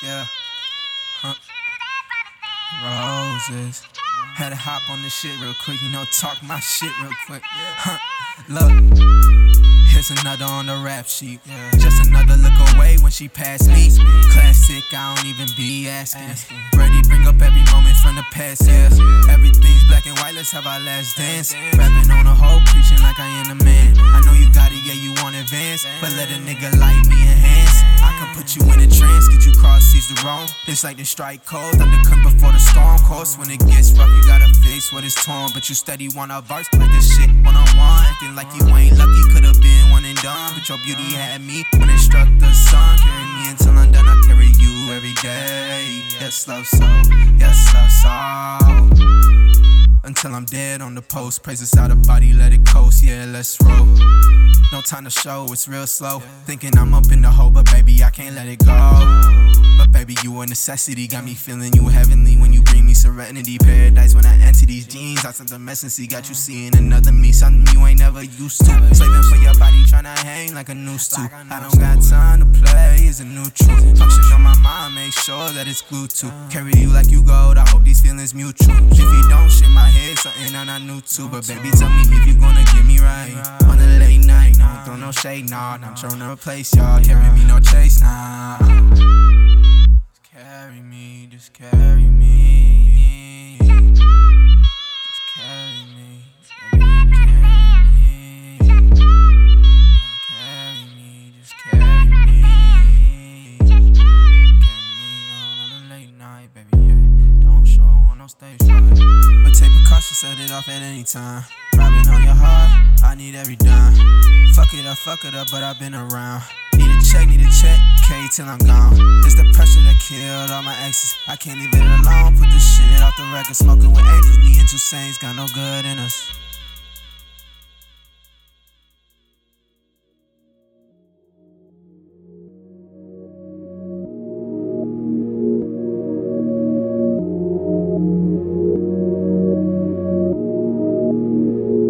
Yeah. Huh. Roses. Had to hop on this shit real quick, you know, talk my shit real quick. Huh. Look, here's another on the rap sheet. Just another look away when she passed me. Classic, I don't even be asking. Ready, bring up every moment from the past, yeah. Everything's black and white, let's have our last dance. Rapping on a hoe, preaching like I am the man. I know you got it, yeah, you want advance, but let a nigga like me enhance. I can put you in a trance, get you cross seas the wrong. It's like the strike cold, thunder come before the storm. Course when it gets rough, you gotta face what is torn. But you steady want our verse like this shit one-on-one. Acting like you ain't lucky, could've been one and done. But your beauty had me when it struck the sun. Carry me until I'm done, I carry you every day. Yes, love so, yes, love so. Until I'm dead on the post, praise us out of body, let it coast, yeah, let's roll. No time to show, it's real slow. Thinking I'm up in the hole, but baby, I can't let it go. But baby, you a necessity, got me feeling you heavenly. When you bring me serenity, paradise when I enter these jeans. I sent the message, got you seeing another me, something you ain't never used to. Slaving for your body, trying to hang like a noose to. I don't got time to play, is a new truth. Function on my mind, make sure that it's glued to. Carry you like you gold, I hope these feelings mutual. If you don't, shit my head, something I'm not new to. But baby, tell me if you gonna give me right. On a late night, don't throw no shade, nah. I'm trying to replace y'all, carry me no chase, nah. Carry me, just carry me. Just carry me. Carry me. Carry me, just carry me. Carry me on a late night, baby. Yeah. Don't show on no stage. But take precaution, set it off at any time. Robbing on your heart, I need every dime. Fuck it up, but I've been around. Need a check, K till I'm gone. It's the pressure that killed all my exes. I can't leave it alone, put this shit off the record. Smoking with angels, me and two saints, got no good in us.